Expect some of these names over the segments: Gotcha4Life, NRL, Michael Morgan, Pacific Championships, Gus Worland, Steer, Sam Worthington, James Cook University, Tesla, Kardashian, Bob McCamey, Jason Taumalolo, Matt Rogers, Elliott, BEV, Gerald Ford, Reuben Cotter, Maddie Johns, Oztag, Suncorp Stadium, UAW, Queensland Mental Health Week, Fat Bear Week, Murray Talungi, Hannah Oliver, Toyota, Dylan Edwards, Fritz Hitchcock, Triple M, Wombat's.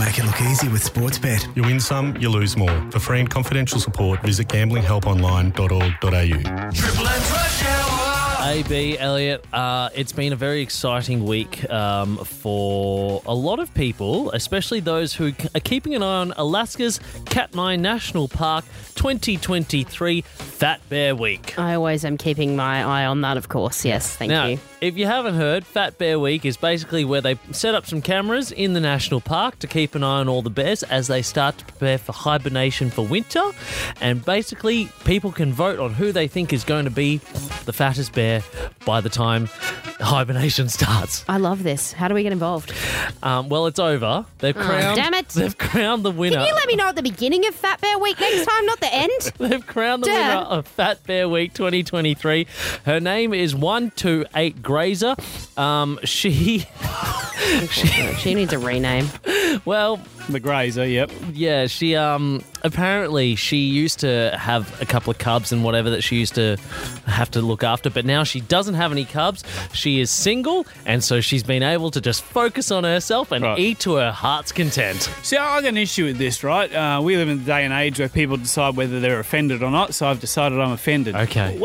Make it look easy with Sportsbet. You win some, you lose more. For free and confidential support, visit gamblinghelponline.org.au. Triple M Rush Hour. AB, Elliot, it's been a very exciting week for a lot of people, especially those who are keeping an eye on Alaska's Katmai National Park 2023 Fat Bear Week. I always am keeping my eye on that, of course. Yes, thank you. If you haven't heard, Fat Bear Week is basically where they set up some cameras in the national park to keep an eye on all the bears as they start to prepare for hibernation for winter. And basically, people can vote on who they think is going to be the fattest bear by the time hibernation starts. I love this. How do we get involved? Well, it's over. They've crowned the winner. Can you let me know at the beginning of Fat Bear Week next time, not the end? They've crowned the winner of Fat Bear Week 2023. Her name is 128 Grazer. She needs a rename. Well, the Grazer, yep. Yeah, she apparently she used to have a couple of cubs and whatever that she used to have to look after, but now she doesn't have any cubs. She is single, and so she's been able to just focus on herself and eat to her heart's content. See, I've got an issue with this, right? We live in the day and age where people decide whether they're offended or not, so I've decided I'm offended. Okay.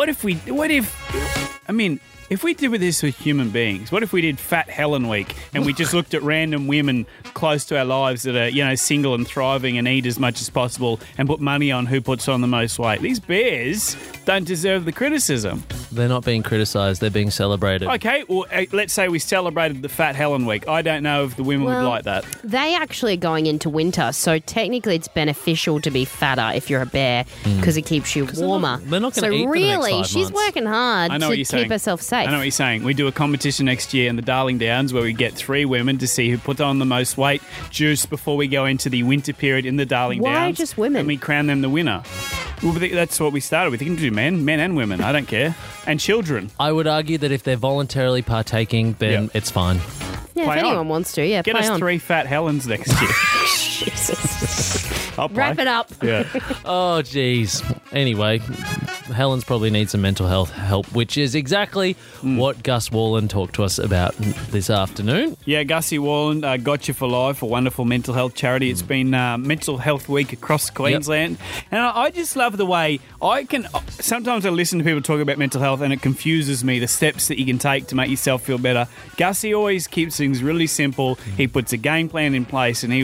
If we did this with human beings, what if we did Fat Helen Week and we just looked at random women close to our lives that are, single and thriving and eat as much as possible and put money on who puts on the most weight? These bears don't deserve the criticism. They're not being criticised, they're being celebrated. Okay, well, let's say we celebrated the Fat Helen Week. I don't know if the women would like that. They actually are going into winter, so technically it's beneficial to be fatter if you're a bear because it keeps you warmer. They're not going to eat for the next 5 months. So really, she's working hard to keep herself safe. I know what you're saying. We do a competition next year in the Darling Downs where we get 3 women to see who put on the most weight, juice, before we go into the winter period in the Darling Downs. Why just women? And we crown them the winner. Well, that's what we started with. You can do men and women. I don't care. And children. I would argue that if they're voluntarily partaking, then it's fine. Yeah, play if anyone wants to, yeah, get play us on. 3 Fat Helens next year. Jesus. I'll play. Wrap it up. Yeah. Oh, jeez. Anyway, Helen's probably needs some mental health help, which is exactly what Gus Worland talked to us about this afternoon. Yeah, Gussie Worland, Gotcha4Life, a wonderful mental health charity. It's been Mental Health Week across Queensland. Yep. And I just love the way sometimes I listen to people talk about mental health and it confuses me, the steps that you can take to make yourself feel better. Gussie always keeps things really simple. He puts a game plan in place and I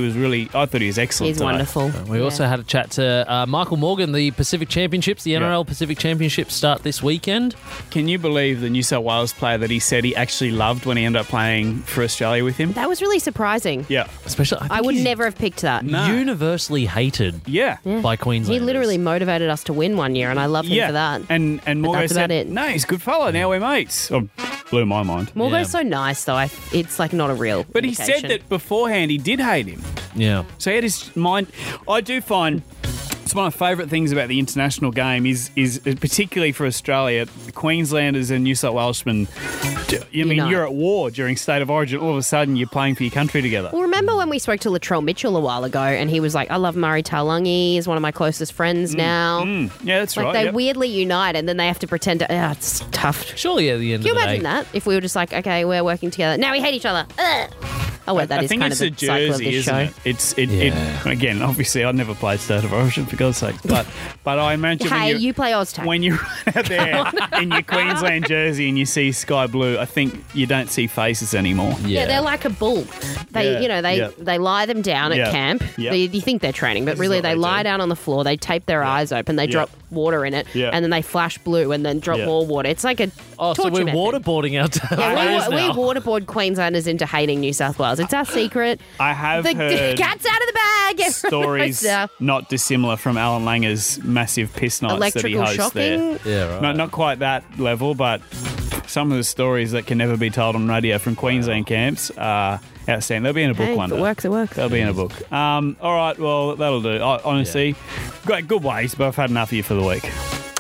thought he was excellent. He's wonderful. We also had a chat to Michael Morgan. The Pacific Championships, the NRL Pacific Championships start this weekend. Can you believe the New South Wales player that he said he actually loved when he ended up playing for Australia with him? That was really surprising. Yeah. Especially, I would never have picked that. No. Universally hated by Queensland. He literally motivated us to win one year and I love him for that. And Morgan said, no, he's a good fella, now we're mates. Oh, blew my mind. Morgan's so nice though, it's like not a real But he said that beforehand he did hate him. Yeah. So he had his mind. I do find it's one of my favourite things about the international game is particularly for Australia, the Queenslanders and New South Welshmen, you're at war during State of Origin. All of a sudden, you're playing for your country together. Well, remember when we spoke to Latrell Mitchell a while ago and he was like, I love Murray Talungi, he's one of my closest friends now. Mm. Yeah, that's right. Like, they weirdly unite and then they have to pretend it's tough. Surely at the end of the day. Can you imagine that? If we were just like, okay, we're working together. Now we hate each other. Ugh. Oh, well, that I is think kind it's of a cycle jersey, of this isn't show. It? Again, obviously, I never played State of Origin, for God's sake. But I imagine you play Oztag. When you're out there in your Queensland jersey and you see sky blue, I think you don't see faces anymore. Yeah, they're like a bull. They, they lie them down at camp. Yep. You think they're training, but really they lie down on the floor. They tape their eyes open. They drop water in it, and then they flash blue and then drop more water. It's like a torture method. Waterboarding our players now. We waterboard Queenslanders into hating New South Wales. It's our secret. I have heard cat's out of the bag. Stories not dissimilar from Alan Langer's massive piss nights electrical that he hosts shocking. There. Yeah, right. Not quite that level, but some of the stories that can never be told on radio from Queensland camps are outstanding. They'll be in a book one day. It works. They'll be in a book. All right, well, that'll do. Honestly, great, good ways, but I've had enough of you for the week.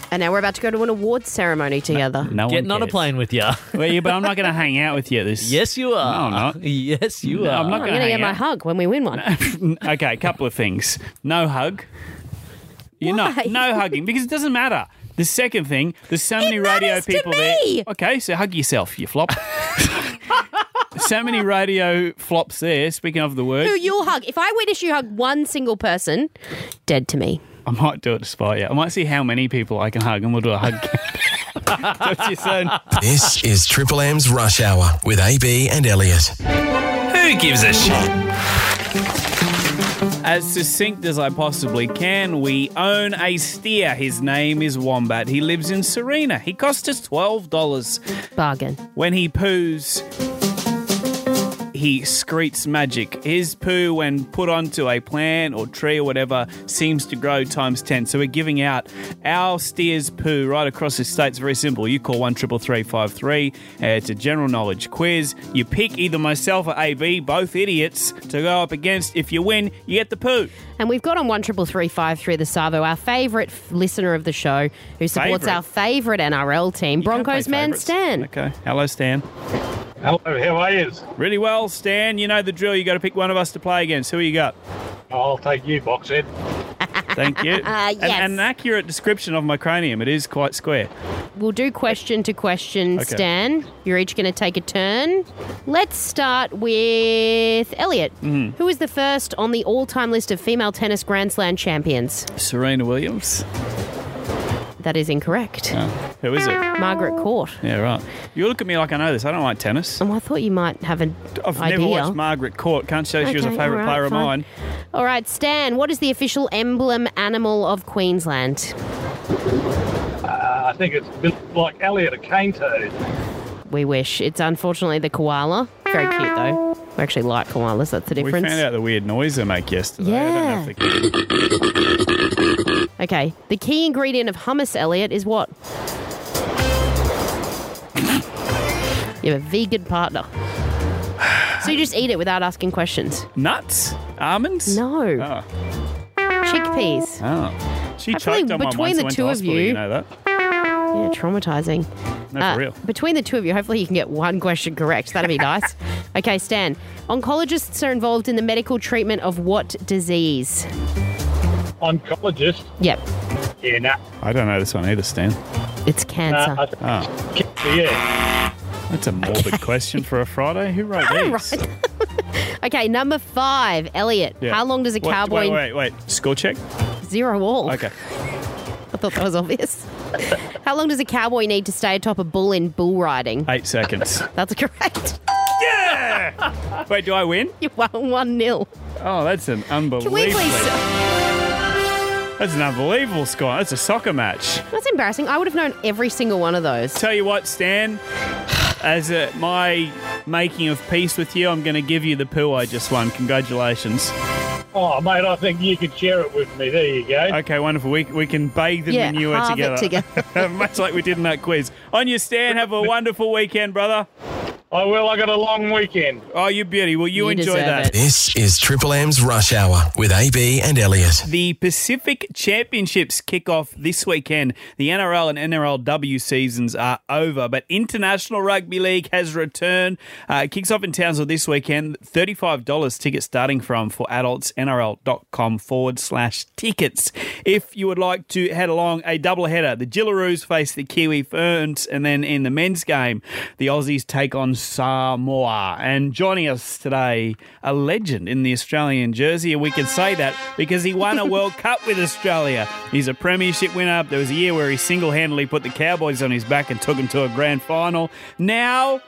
And now we're about to go to an awards ceremony together. No Getting on a plane with you. Well, but I'm not going to hang out with you this... Yes, you are. No, I'm not. Yes, you are. I'm not going to get my hug when we win one. Okay, a couple of things. No hug. Why? No hugging, because it doesn't matter. The second thing, there's so many radio people there. Okay, so hug yourself, you flop. So many radio flops there, speaking of the word. Who you'll hug. If I witness you hug one single person, dead to me. I might do it to spite you. I might see how many people I can hug and we'll do a hug count. Talk to you soon. This is Triple M's Rush Hour with AB and Elliot. Who gives a shit? As succinct as I possibly can, we own a steer. His name is Wombat. He lives in Serena. He cost us $12. Bargain. When he poos, he screets magic. His poo, when put onto a plant or tree or whatever, seems to grow times 10. So we're giving out our steer's poo right across the state. It's very simple. You call 133353. It's a general knowledge quiz. You pick either myself or AB, both idiots, to go up against. If you win, you get the poo. And we've got on 133353 the Savo, our favourite listener of the show, who supports our favourite NRL team, Broncos man Stan. Okay. Hello, Stan. Hello, how are you? Really well, Stan. You know the drill. You got to pick one of us to play against. Who you got? I'll take you, Boxhead. Thank you. Yes. And an accurate description of my cranium. It is quite square. We'll do question to question, okay, Stan. You're each going to take a turn. Let's start with Elliot. Mm-hmm. Who is the first on the all-time list of female tennis Grand Slam champions? Serena Williams. That is incorrect. Oh. Who is it? Margaret Court. Yeah, right. You look at me like I know this. I don't like tennis. Well, I thought you might have an idea. I've never watched Margaret Court. Can't say she was a favourite player of mine. All right, Stan, what is the official emblem animal of Queensland? I think it's a bit like Elliot, a cane toad. We wish. It's unfortunately the koala. Very cute, though. We actually like koalas. That's the difference. We found out the weird noise they make yesterday. Yeah. I don't know if okay. The key ingredient of hummus, Elliot, is what? You have a vegan partner. So you just eat it without asking questions? Nuts? Almonds? No. Oh. Chickpeas. Oh. She choked on my once. Between the two of you know that. Yeah, traumatising. No, for real. Between the two of you, hopefully you can get one question correct. That'd be nice. Okay, Stan. Oncologists are involved in the medical treatment of what disease? Oncologist? Yep. Yeah, nah. I don't know this one either, Stan. It's cancer. Yeah. That's a morbid question for a Friday. Who wrote these? Right. Okay, number 5, Elliot. Yeah. How long does a cowboy... Wait. Score check? 0 all. Okay. I thought that was obvious. How long does a cowboy need to stay atop a bull in bull riding? 8 seconds. That's correct. Yeah! Wait, do I win? You won 1-0. Oh, that's an unbelievable... Can we please... That's an unbelievable score. That's a soccer match. That's embarrassing. I would have known every single one of those. Tell you what, Stan, as my making of peace with you, I'm going to give you the poo I just won. Congratulations. Oh, mate, I think you could share it with me. There you go. Okay, wonderful. We can bathe the manure together. Much like we did in that quiz. On you, Stan. Have a wonderful weekend, brother. I will. I got a long weekend. Oh, you beauty. Well, you enjoy that. This is Triple M's Rush Hour with AB and Elliot. The Pacific Championships kick off this weekend. The NRL and NRLW seasons are over, but International Rugby League has returned. It kicks off in Townsville this weekend. $35 tickets starting for adults. NRL.com/tickets. If you would like to head along, a doubleheader. The Gillaroos face the Kiwi Ferns, and then in the men's game, the Aussies take on Samoa. And joining us today, a legend in the Australian jersey, and we can say that because he won a World Cup with Australia. He's a premiership winner. There was a year where he single-handedly put the Cowboys on his back and took them to a grand final. Now,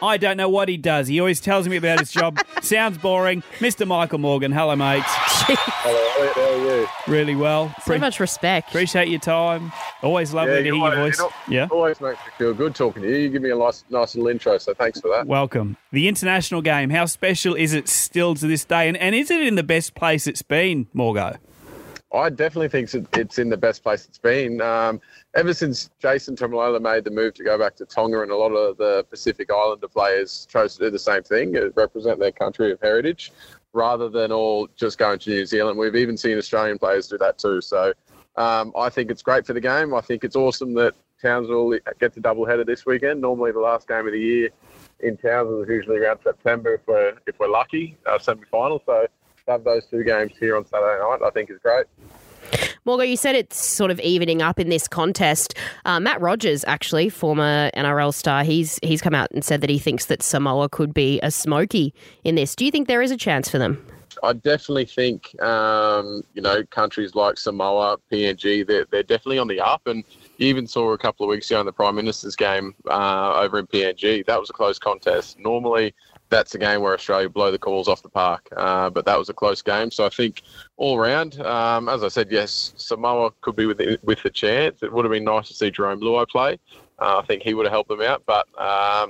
I don't know what he does. He always tells me about his job. Sounds boring. Mr. Michael Morgan, hello, mate. Hello, how are you? Really well. So much respect. Appreciate your time. Always lovely to hear your voice. Yeah, always makes me feel good talking to you. You give me a nice little intro, so thanks for that. Welcome. The international game, how special is it still to this day? And is it in the best place it's been, Morgo? I definitely think it's in the best place it's been. Ever since Jason Taumalolo made the move to go back to Tonga, and a lot of the Pacific Islander players chose to do the same thing, represent their country of heritage, rather than all just going to New Zealand. We've even seen Australian players do that too. So I think it's great for the game. I think it's awesome that Townsville get the doubleheader this weekend. Normally the last game of the year in Townsville is usually around September if we're lucky, semi-final. So have those two games here on Saturday night, I think, is great. Morgan, you said it's sort of evening up in this contest. Matt Rogers, actually, former NRL star, he's come out and said that he thinks that Samoa could be a smoky in this. Do you think there is a chance for them? I definitely think, countries like Samoa, PNG, they're definitely on the up. And you even saw a couple of weeks ago in the Prime Minister's game over in PNG, that was a close contest. Normally, that's a game where Australia blow the calls off the park, but that was a close game. So I think all round, as I said, yes, Samoa could be with the chance. It would have been nice to see Jerome Luai play. I think he would have helped them out, but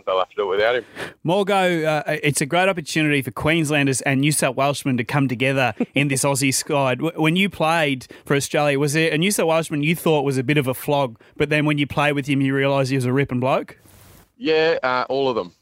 they'll have to do it without him. Morgo, it's a great opportunity for Queenslanders and New South Welshmen to come together in this Aussie side. When you played for Australia, was there a New South Welshman you thought was a bit of a flog, but then when you play with him, you realise he was a ripping bloke? Yeah, all of them.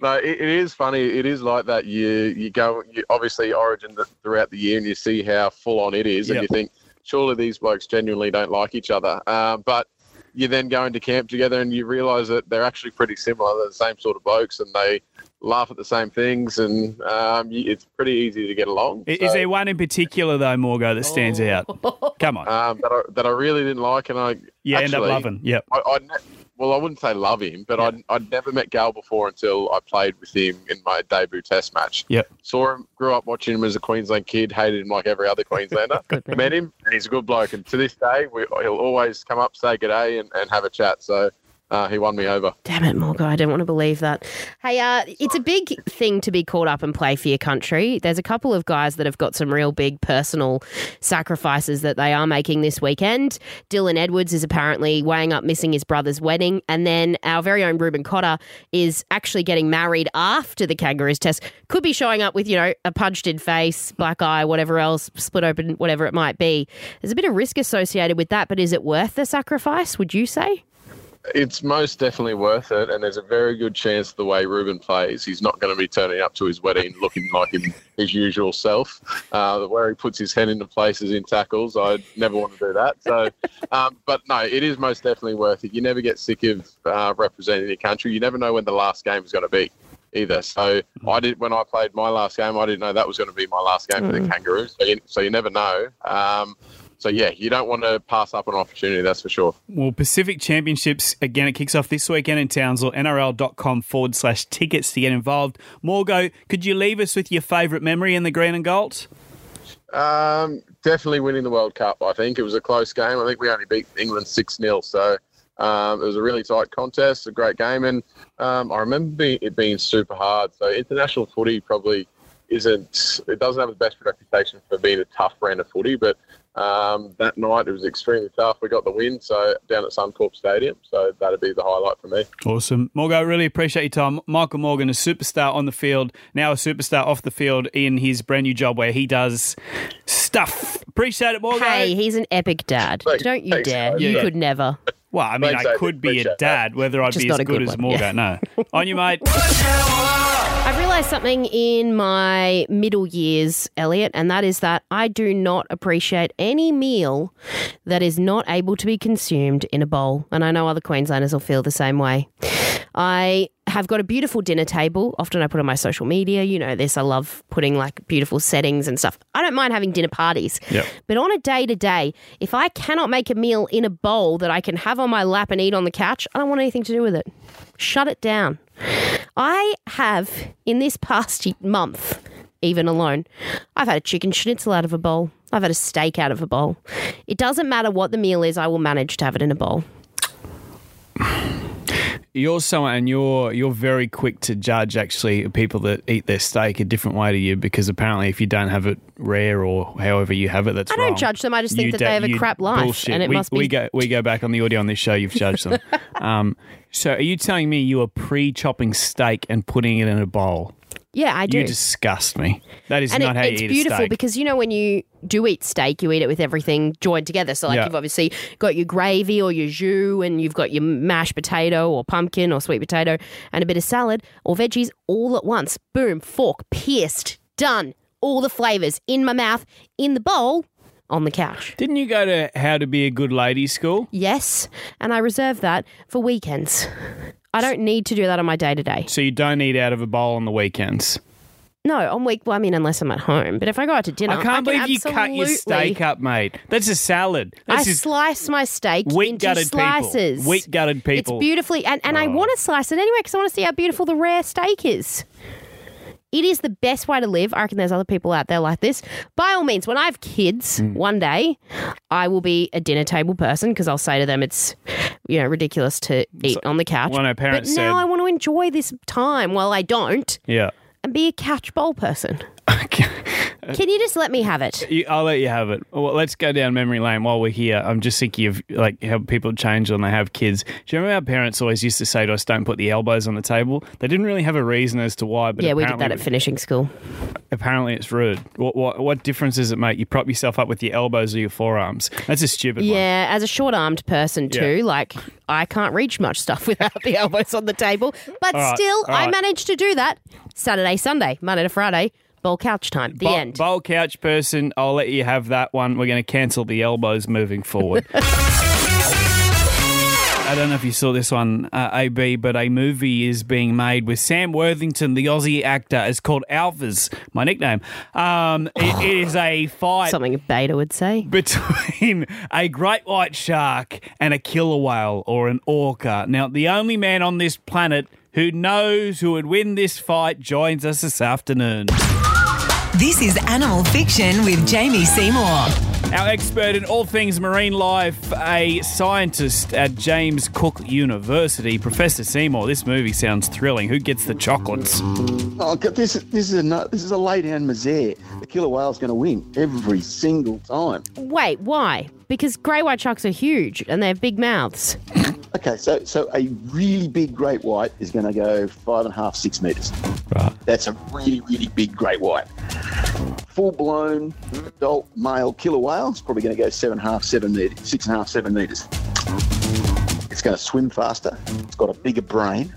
No, it is funny. It is like that. You go, obviously, Origin throughout the year, and you see how full-on it is, and you think, surely these blokes genuinely don't like each other. But you then go into camp together and you realise that they're actually pretty similar. They're the same sort of blokes and they laugh at the same things and it's pretty easy to get along. Is there one in particular, though, Morgo, that stands out? Come on. That I really didn't like and end up loving. Yep. I wouldn't say love him, but I'd never met Gale before until I played with him in my debut test match. Yep. Saw him, grew up watching him as a Queensland kid, hated him like every other Queenslander. Met him, and he's a good bloke. And to this day, he'll always come up, say good day, and have a chat. So he won me over. Damn it, Morgan, I don't want to believe that. Hey, it's a big thing to be called up and play for your country. There's a couple of guys that have got some real big personal sacrifices that they are making this weekend. Dylan Edwards is apparently weighing up missing his brother's wedding. And then our very own Reuben Cotter is actually getting married after the Kangaroos test. Could be showing up with, a punched-in face, black eye, whatever else, split open, whatever it might be. There's a bit of risk associated with that, but is it worth the sacrifice, would you say? It's most definitely worth it, and there's a very good chance the way Reuben plays, he's not going to be turning up to his wedding looking like his usual self. Where he puts his head into places in tackles, I'd never want to do that. So, but no, it is most definitely worth it. You never get sick of representing your country. You never know when the last game is going to be either. So when I played my last game, I didn't know that was going to be my last game for the Kangaroos. So you never know. So, yeah, you don't want to pass up an opportunity, that's for sure. Well, Pacific Championships, again, it kicks off this weekend in Townsville, nrl.com/tickets to get involved. Morgo, could you leave us with your favourite memory in the green and gold? Definitely winning the World Cup, I think. It was a close game. I think we only beat England 6-0, so it was a really tight contest, a great game, and I remember it being super hard. So international footy probably doesn't have the best reputation for being a tough brand of footy, but that night it was extremely tough. We got the win, so down at Suncorp Stadium. So that'd be the highlight for me. Awesome, Morgo. Really appreciate your time. Michael Morgan, a superstar on the field, now a superstar off the field in his brand new job where he does stuff. Appreciate it, Morgo. Hey, he's an epic dad. Thanks, dare. You could never. Well, I mean, I could be a dad, whether I'd be as good as Morgan. Yeah. No, on you, mate. I've realised something in my middle years, Elliot, and that is that I do not appreciate any meal that is not able to be consumed in a bowl. And I know other Queenslanders will feel the same way. I have got a beautiful dinner table. Often I put on my social media, you know this. I love putting like beautiful settings and stuff. I don't mind having dinner parties. Yep. But on a day-to-day, if I cannot make a meal in a bowl that I can have on my lap and eat on the couch, I don't want anything to do with it. Shut it down. I have, in this past month, even alone, I've had a chicken schnitzel out of a bowl. I've had a steak out of a bowl. It doesn't matter what the meal is, I will manage to have it in a bowl. You're someone, and you're very quick to judge, actually, people that eat their steak a different way to you, because apparently if you don't have it rare or however you have it, that's wrong. I don't judge them. I just think that they have a crap life. Bullshit. And it must be... We go back on the audio on this show, you've judged them. So are you telling me you are pre-chopping steak and putting it in a bowl? Yeah, I do. You disgust me. That is not how you eat a steak. It's beautiful because, when you do eat steak, you eat it with everything joined together. So, you've obviously got your gravy or your jus and you've got your mashed potato or pumpkin or sweet potato and a bit of salad or veggies all at once. Boom, fork, pierced, done. All the flavours in my mouth, in the bowl, on the couch. Didn't you go to How to Be a Good Lady school? Yes, and I reserve that for weekends. I don't need to do that on my day-to-day. So you don't eat out of a bowl on the weekends? No, on week. Well, I mean, unless I'm at home. But if I go out to dinner, I can't believe you cut your steak up, mate. That's a salad. I slice my steak into slices. Wheat gutted people. It's beautifully, and I want to slice it anyway because I want to see how beautiful the rare steak is. It is the best way to live. I reckon there's other people out there like this. By all means, when I have kids one day, I will be a dinner table person because I'll say to them it's ridiculous to eat on the couch. One of our parents said, now I want to enjoy this time while I don't. Yeah. And be a catch bowl person. Okay. Can you just let me have it? I'll let you have it. Well, let's go down memory lane while we're here. I'm just thinking of how people change when they have kids. Do you remember our parents always used to say to us, don't put the elbows on the table? They didn't really have a reason as to why. But yeah, we did that at finishing school. Apparently it's rude. What difference does it make? You prop yourself up with your elbows or your forearms. That's a stupid one. Yeah, as a short-armed person too, I can't reach much stuff without the elbows on the table. But I managed to do that. Saturday, Sunday, Monday to Friday, bowl couch time. The end. Bowl couch person, I'll let you have that one. We're going to cancel the elbows moving forward. I don't know if you saw this one, AB, but a movie is being made with Sam Worthington, the Aussie actor. It's called Alphas, my nickname. It is a fight. Something a beta would say. Between a great white shark and a killer whale or an orca. Now, the only man on this planet who knows who would win this fight joins us this afternoon. This is Animal Fiction with Jamie Seymour. Our expert in all things marine life, a scientist at James Cook University, Professor Seymour. This movie sounds thrilling. Who gets the chocolates? Oh, this is a lay-down misère. The killer whale's going to win every single time. Wait, why? Because grey white sharks are huge and they have big mouths. Okay, so a really big great white is going to go 5.5, 6 metres. Right. That's a really, really big great white. Full-blown adult male killer whale is probably going to go 6.5, 7 metres. It's going to swim faster. It's got a bigger brain.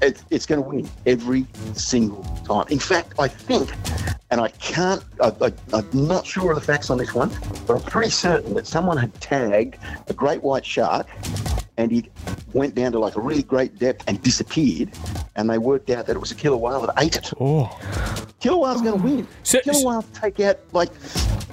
It's going to win every single time. In fact, I think, and I'm not sure of the facts on this one, but I'm pretty certain that someone had tagged a great white shark and he went down to a really great depth and disappeared. And they worked out that it was a killer whale that ate it. Oh. Killer whale's going to win. Killer whales take out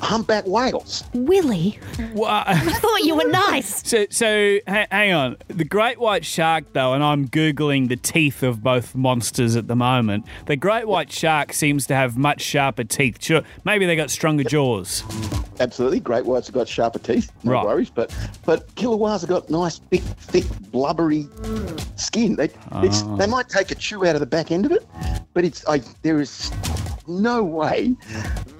humpback whales. Willie? What? I thought you were nice. So hang on. The great white shark, though, and I'm Googling the teeth of both monsters at the moment, the great white shark seems to have much sharper teeth. Sure, maybe they got stronger jaws. Absolutely. Great whites have got sharper teeth. No worries. But killer whales have got nice, big, thick, blubbery skin. They might take a chew out of the back end of it, but there is no way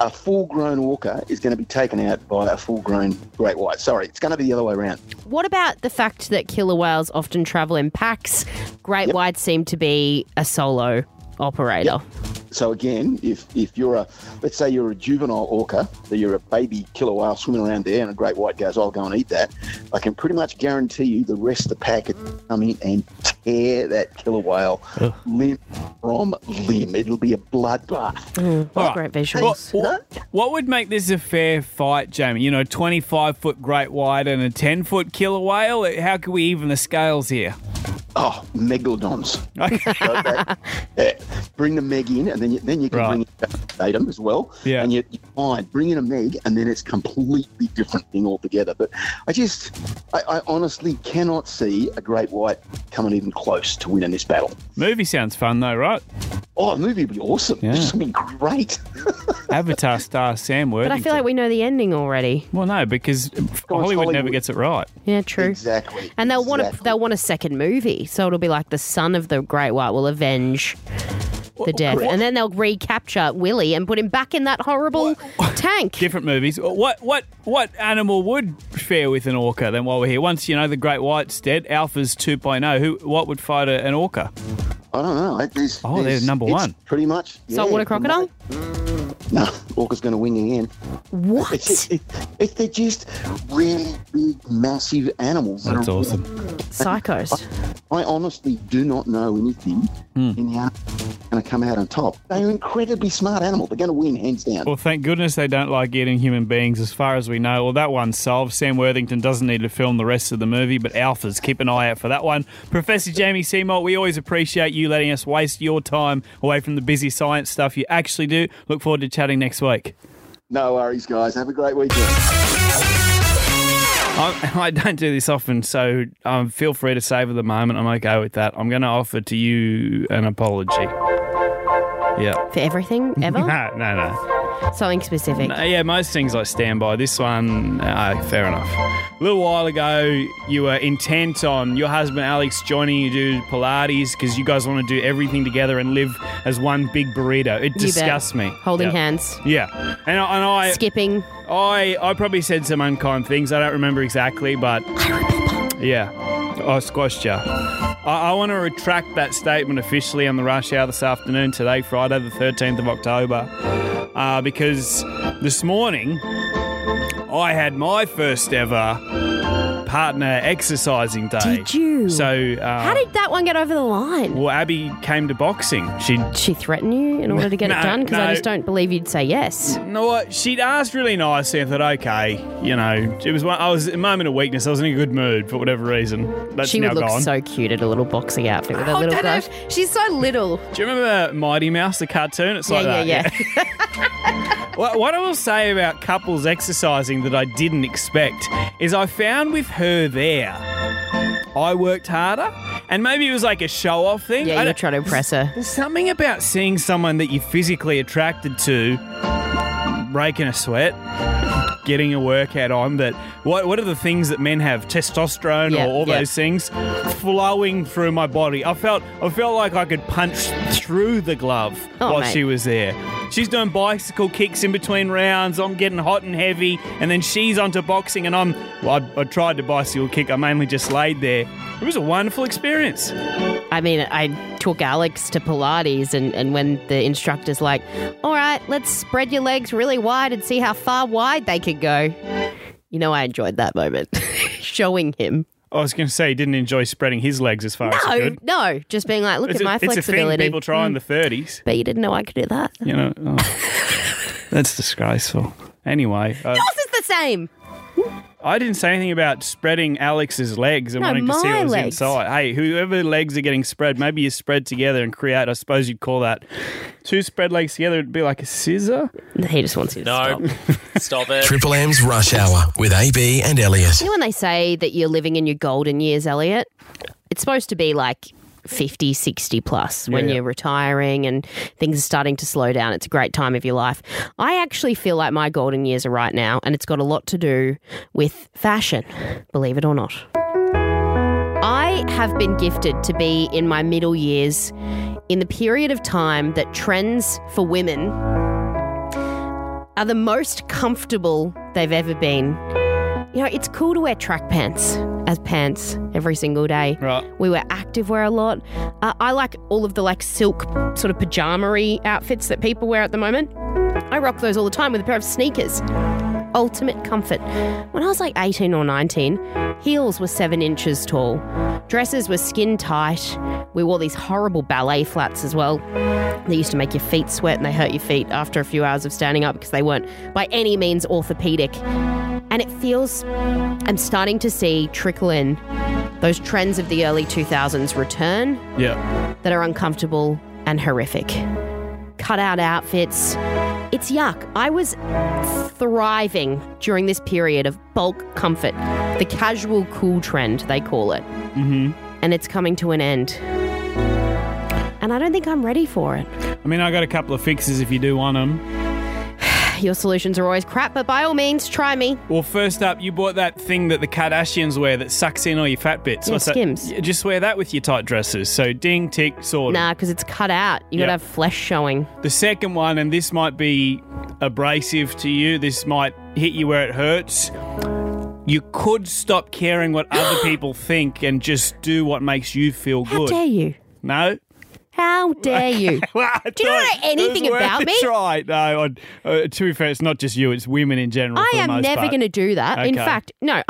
a full-grown orca is going to be taken out by a full-grown great white. Sorry, it's going to be the other way around. What about the fact that killer whales often travel in packs? Great whites seem to be a solo operator. Yep. So again, if you're let's say you're a juvenile orca, so you're a baby killer whale swimming around there and a great white goes, I'll go and eat that, I can pretty much guarantee you the rest of the pack will come in and tear that killer whale limb from limb. It'll be a bloodbath. Great visuals. What would make this a fair fight, Jamie? 25-foot great white and a 10-foot killer whale? How can we even the scales here? Oh, megalodons. Okay. Bring the meg in, and then you can bring in the datum as well. Yeah. And you find, bring in a meg, and then it's a completely different thing altogether. But I honestly cannot see a great white coming even close to winning this battle. Movie sounds fun though, right? Oh, the movie would be awesome. Yeah. Something great. Avatar star Sam Worthington. But I feel like we know the ending already. Well, no, because Hollywood never gets it right. Yeah, true. Exactly. And they'll want a second movie. So it'll be the son of the great white will avenge the death. What? And then they'll recapture Willie and put him back in that horrible tank. Different movies. What animal would fare with an orca then while we're here? Once, the great white's dead, Alpha's 2.0, what would fight an orca? I don't know. They're number one. Pretty much. Yeah, saltwater crocodile? No, orca's going to win again. What? It's they're just really big, massive animals. That's awesome. Psychos. I honestly do not know anything in the going to come out on top. They're an incredibly smart animal. They're going to win, hands down. Well, thank goodness they don't like eating human beings, as far as we know. Well, that one's solved. Sam Worthington doesn't need to film the rest of the movie, but alphas, keep an eye out for that one. Professor Jamie Seymour, we always appreciate you letting us waste your time away from the busy science stuff you actually do. Look forward to chatting next week. No worries, guys. Have a great weekend. I don't do this often, so feel free to savour the moment. I'm okay with that. I'm going to offer to you an apology. Yeah. For everything? Ever? No. Something specific. No, yeah, most things I stand by. This one, fair enough. A little while ago, you were intent on your husband, Alex, joining you to do Pilates because you guys want to do everything together and live as one big burrito. It disgusts me. Holding hands. Yeah. And I skipping. I probably said some unkind things. I don't remember exactly, but yeah, I squashed you. I want to retract that statement officially on the rush hour this afternoon, today, Friday, the 13th of October, because this morning I had my first ever partner exercising day. Did you? So how did that one get over the line? Well, Abby came to boxing. She threatened you in order to get it done? Because I just don't believe you'd say yes. No, what? She'd asked really nicely. I thought, okay, you know, it was I was a moment of weakness. I was in a good mood for whatever reason. That's she now would look gone. So cute in a little boxing outfit with a little glove. She's so little. Do you remember Mighty Mouse, the cartoon? It's like that. What I will say about couples exercising that I didn't expect is I found with her there, I worked harder, and maybe it was like a show-off thing. Yeah, you're trying to impress her. There's something about seeing someone that you're physically attracted to breaking a sweat, getting a workout on. That what are the things that men have? Testosterone or all those things flowing through my body. I felt like I could punch through the glove while she was there. She's doing bicycle kicks in between rounds. I'm getting hot and heavy. And then she's onto boxing and I tried to bicycle kick. I mainly just laid there. It was a wonderful experience. I mean, I took Alex to Pilates and when the instructor's like, all right, let's spread your legs really wide and see how far wide they could go. You know, I enjoyed that moment. Showing him. I was going to say he didn't enjoy spreading his legs as far as he could. No, just being like, look at my flexibility. It's a thing people try in the 30s. But you didn't know I could do that. You know, that's disgraceful. Anyway. Yours is the same. I didn't say anything about spreading Alex's legs and wanting to see what was inside. Hey, whoever legs are getting spread, maybe you spread together and create, I suppose you'd call that two spread legs together, it'd be like a scissor. He just wants you to stop. Stop it. Triple M's Rush Hour with AB and Elliot. You know when they say that you're living in your golden years, Elliot? It's supposed to be like 50, 60 plus when you're retiring and things are starting to slow down. It's a great time of your life. I actually feel like my golden years are right now and it's got a lot to do with fashion, believe it or not. I have been gifted to be in my middle years in the period of time that trends for women are the most comfortable they've ever been. You know, it's cool to wear track pants as pants every single day. Right. We wear activewear a lot. I like all of the like silk sort of pajama-y outfits that people wear at the moment. I rock those all the time with a pair of sneakers. Ultimate comfort. When I was like 18 or 19, heels were 7 inches tall. Dresses were skin tight. We wore these horrible ballet flats as well. They used to make your feet sweat and they hurt your feet after a few hours of standing up because they weren't by any means orthopedic. And it feels I'm starting to see trickle in those trends of the early 2000s return that are uncomfortable and horrific. Cut-out outfits. It's yuck. I was thriving during this period of bulk comfort, the casual cool trend, they call it. Mm-hmm. And it's coming to an end. And I don't think I'm ready for it. I mean, I got a couple of fixes if you do want them. Your solutions are always crap, but by all means, try me. Well, first up, you bought that thing that the Kardashians wear that sucks in all your fat bits. Yeah, Skims. Just wear that with your tight dresses. So ding, tick, sort of. Nah, because it's cut out. You got to have flesh showing. The second one, and this might be abrasive to you, this might hit you where it hurts. You could stop caring what other people think and just do what makes you feel good. How dare you? No. How dare you? Well, do you not know anything about me? Try. No, to be fair, it's not just you. It's women in general. I am never going to do that. Okay. In fact, no,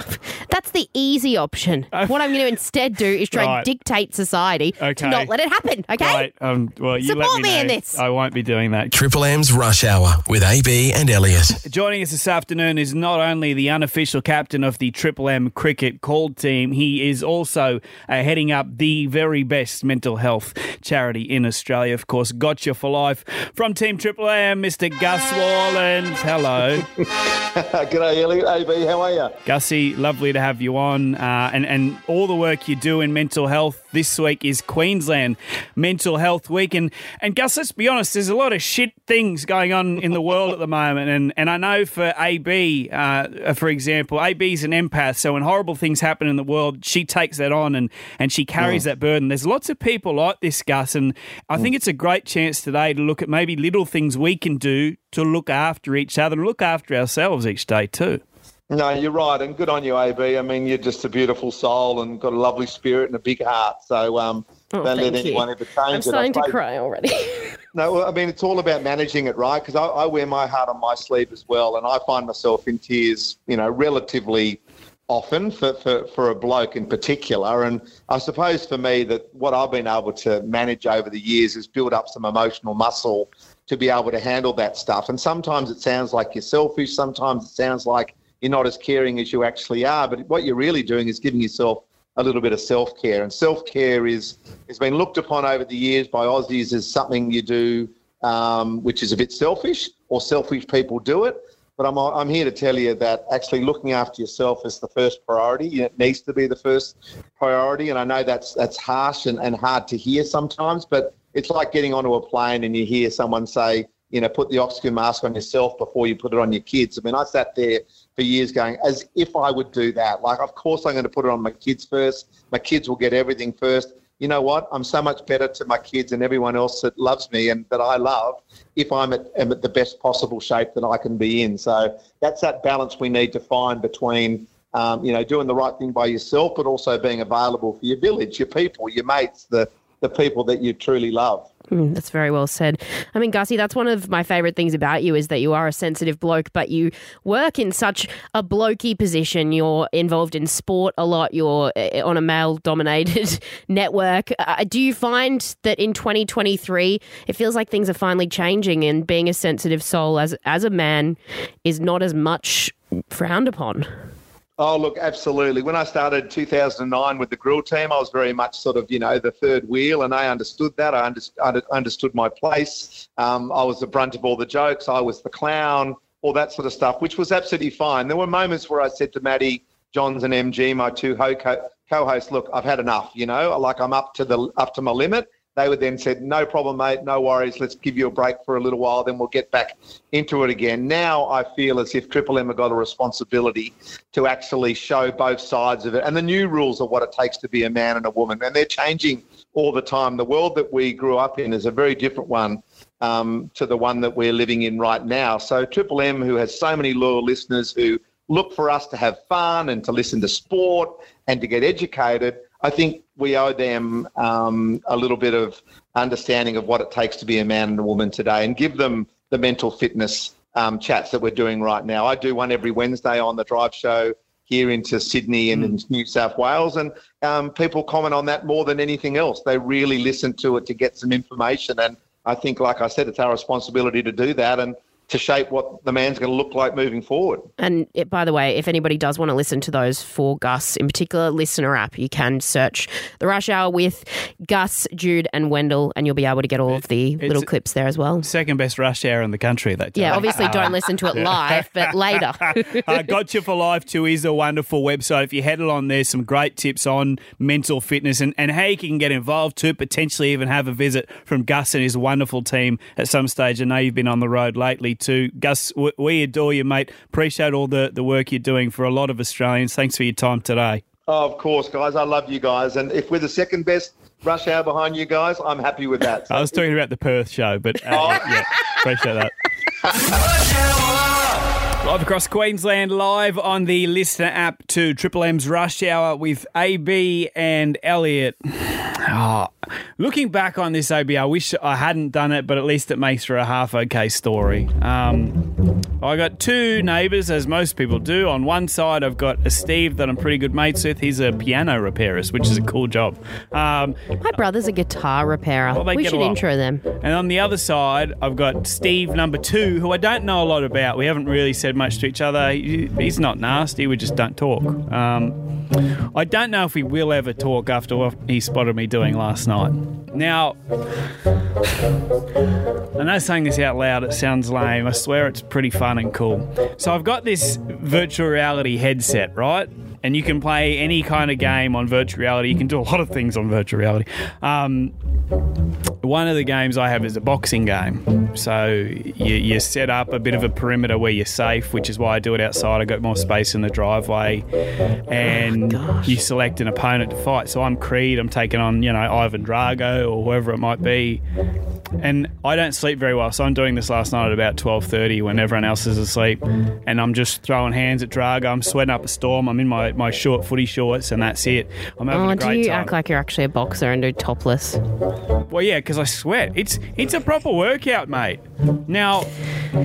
that's the easy option. What I'm going to instead do is try and dictate society to not let it happen. Okay? Right. Well, you support let me know. In this. I won't be doing that. Triple M's Rush Hour with AB and Elliot. Joining us this afternoon is not only the unofficial captain of the Triple M cricket called team, he is also heading up the very best mental health charity in Australia, of course, Gotcha4Life. From Team Triple M, Mr. Gus Worland. Hello. G'day, Elliot. AB, how are you? Gussie, lovely to have you on. And all the work you do in mental health this week is Queensland Mental Health Week. And Gus, let's be honest, there's a lot of shit things going on in the world at the moment. And I know for AB, for example, AB's an empath, so when horrible things happen in the world, she takes that on and she carries that burden. There's lots of people like this, Gus, and I think it's a great chance today to look at maybe little things we can do to look after each other and look after ourselves each day too. No, you're right, and good on you, AB. I mean, you're just a beautiful soul and got a lovely spirit and a big heart, so don't let anyone ever change it. I'm starting to cry already. No, I mean, it's all about managing it, right? Because I wear my heart on my sleeve as well, and I find myself in tears, you know, relatively often for a bloke in particular. And I suppose for me that what I've been able to manage over the years is build up some emotional muscle to be able to handle that stuff. And sometimes it sounds like you're selfish, sometimes it sounds like you're not as caring as you actually are, but what you're really doing is giving yourself a little bit of self-care. And self-care has been looked upon over the years by Aussies as something you do which is a bit selfish, or selfish people do it. But I'm here to tell you that actually looking after yourself is the first priority. It needs to be the first priority. And I know that's harsh and hard to hear sometimes, but it's like getting onto a plane and you hear someone say, you know, put the oxygen mask on yourself before you put it on your kids. I mean, I sat there for years going, as if I would do that. Like, of course I'm going to put it on my kids first. My kids will get everything first. You know what? I'm so much better to my kids and everyone else that loves me and that I love if I'm at the best possible shape that I can be in. So that's that balance we need to find between, you know, doing the right thing by yourself, but also being available for your village, your people, your mates, the people that you truly love. That's very well said. I mean, Gussie, that's one of my favourite things about you is that you are a sensitive bloke, but you work in such a blokey position. You're involved in sport a lot. You're on a male-dominated network. Do you find that in 2023, it feels like things are finally changing and being a sensitive soul as a man is not as much frowned upon? Oh, look, absolutely. When I started 2009 with the grill team, I was very much sort of, you know, the third wheel, and I understood that. I understood my place. I was the brunt of all the jokes. I was the clown, all that sort of stuff, which was absolutely fine. There were moments where I said to Maddie Johns and MG, my two co-hosts, look, I've had enough, you know, like I'm up to my limit. They would then said, no problem, mate, no worries, let's give you a break for a little while, then we'll get back into it again. Now I feel as if Triple M have got a responsibility to actually show both sides of it. And the new rules are what it takes to be a man and a woman, and they're changing all the time. The world that we grew up in is a very different one to the one that we're living in right now. So Triple M, who has so many loyal listeners who look for us to have fun and to listen to sport and to get educated, I think we owe them a little bit of understanding of what it takes to be a man and a woman today, and give them the mental fitness chats that we're doing right now. I do one every Wednesday on the Drive Show here into Sydney and in New South Wales, and people comment on that more than anything else. They really listen to it to get some information, and I think, like I said, it's our responsibility to do that and to shape what the man's going to look like moving forward. And by the way, if anybody does want to listen to those for Gus, in particular, Listener app, you can search The Rush Hour with Gus, Jude and Wendell, and you'll be able to get all of the little clips there as well. Second best rush hour in the country that day. Yeah, obviously don't listen to it live, but later. Gotcha4Life too is a wonderful website. If you head along, there's some great tips on mental fitness and how you can get involved too, potentially even have a visit from Gus and his wonderful team at some stage. I know you've been on the road lately too. Gus, we adore you, mate. Appreciate all the work you're doing for a lot of Australians. Thanks for your time today. Oh, of course, guys. I love you guys. And if we're the second best rush hour behind you guys, I'm happy with that. So. I was talking about the Perth show, but yeah, appreciate that. Live across Queensland, live on the listener app to Triple M's Rush Hour with AB and Elliot. Oh, looking back on this, AB, I wish I hadn't done it, but at least it makes for a half-okay story. I got two neighbours, as most people do. On one side, I've got a Steve that I'm pretty good mates with. He's a piano repairist, which is a cool job. My brother's a guitar repairer. Well, we should intro them. And on the other side, I've got Steve number two, who I don't know a lot about. We haven't really said much to each other. He's not nasty. We just don't talk. I don't know if we will ever talk after what he spotted me doing last night. Now, I know saying this out loud, it sounds lame. I swear it's pretty fun and cool. So I've got this virtual reality headset, right? And you can play any kind of game on virtual reality. You can do a lot of things on virtual reality. One of the games I have is a boxing game. So you set up a bit of a perimeter where you're safe, which is why I do it outside. I got more space in the driveway. And you select an opponent to fight. So I'm Creed. I'm taking on, Ivan Drago or whoever it might be. And I don't sleep very well, so I'm doing this last night at about 12:30 when everyone else is asleep. And I'm just throwing hands at Drago. I'm sweating up a storm. I'm in my short footy shorts, and that's it. I'm having a great time. Do you act like you're actually a boxer and do topless? Well, yeah, because I sweat. It's a proper workout, mate. Now,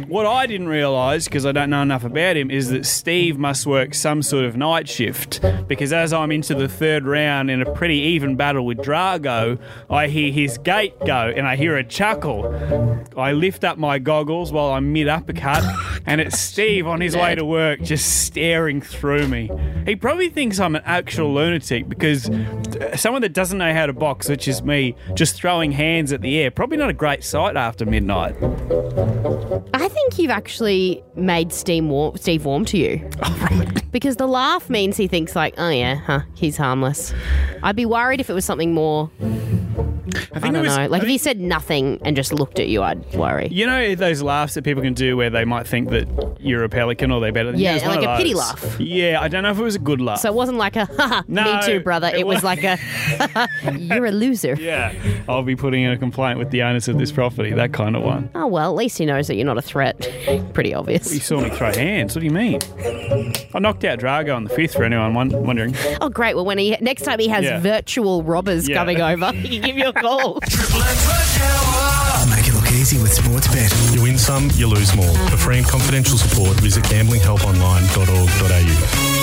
what I didn't realise, because I don't know enough about him, is that Steve must work some sort of night shift, because as I'm into the third round in a pretty even battle with Drago, I hear his gate go, and I hear a chuckle. I lift up my goggles while I'm mid-uppercut, and it's Steve on his way to work just staring through me. He probably thinks I'm an actual lunatic, because someone that doesn't know how to box, which is me, just throwing hands at the air, probably not a great sight after midnight. I think you've actually made Steve warm to you. Oh, right. Because the laugh means he thinks like, oh yeah, huh, he's harmless. I'd be worried if it was something more... I don't know. Like, if he said nothing and just looked at you, I'd worry. You know those laughs that people can do where they might think that you're a pelican or they're better than you? Yeah, like a pity laugh. Yeah, I don't know if it was a good laugh. So it wasn't like a, ha, ha, no, me too, brother. It was like a, ha, ha, you're a loser. Yeah, I'll be putting in a complaint with the owners of this property, that kind of one. Oh, well, at least he knows that you're not a threat. Pretty obvious. Well, you saw me throw hands. What do you mean? I knocked out Drago on the fifth, for anyone wondering. Oh, great. Well, when next time he has virtual robbers coming over, he can give you a goal. Make it look easy with Sportsbet. You win some, you lose more. For free and confidential support, visit gamblinghelponline.org.au.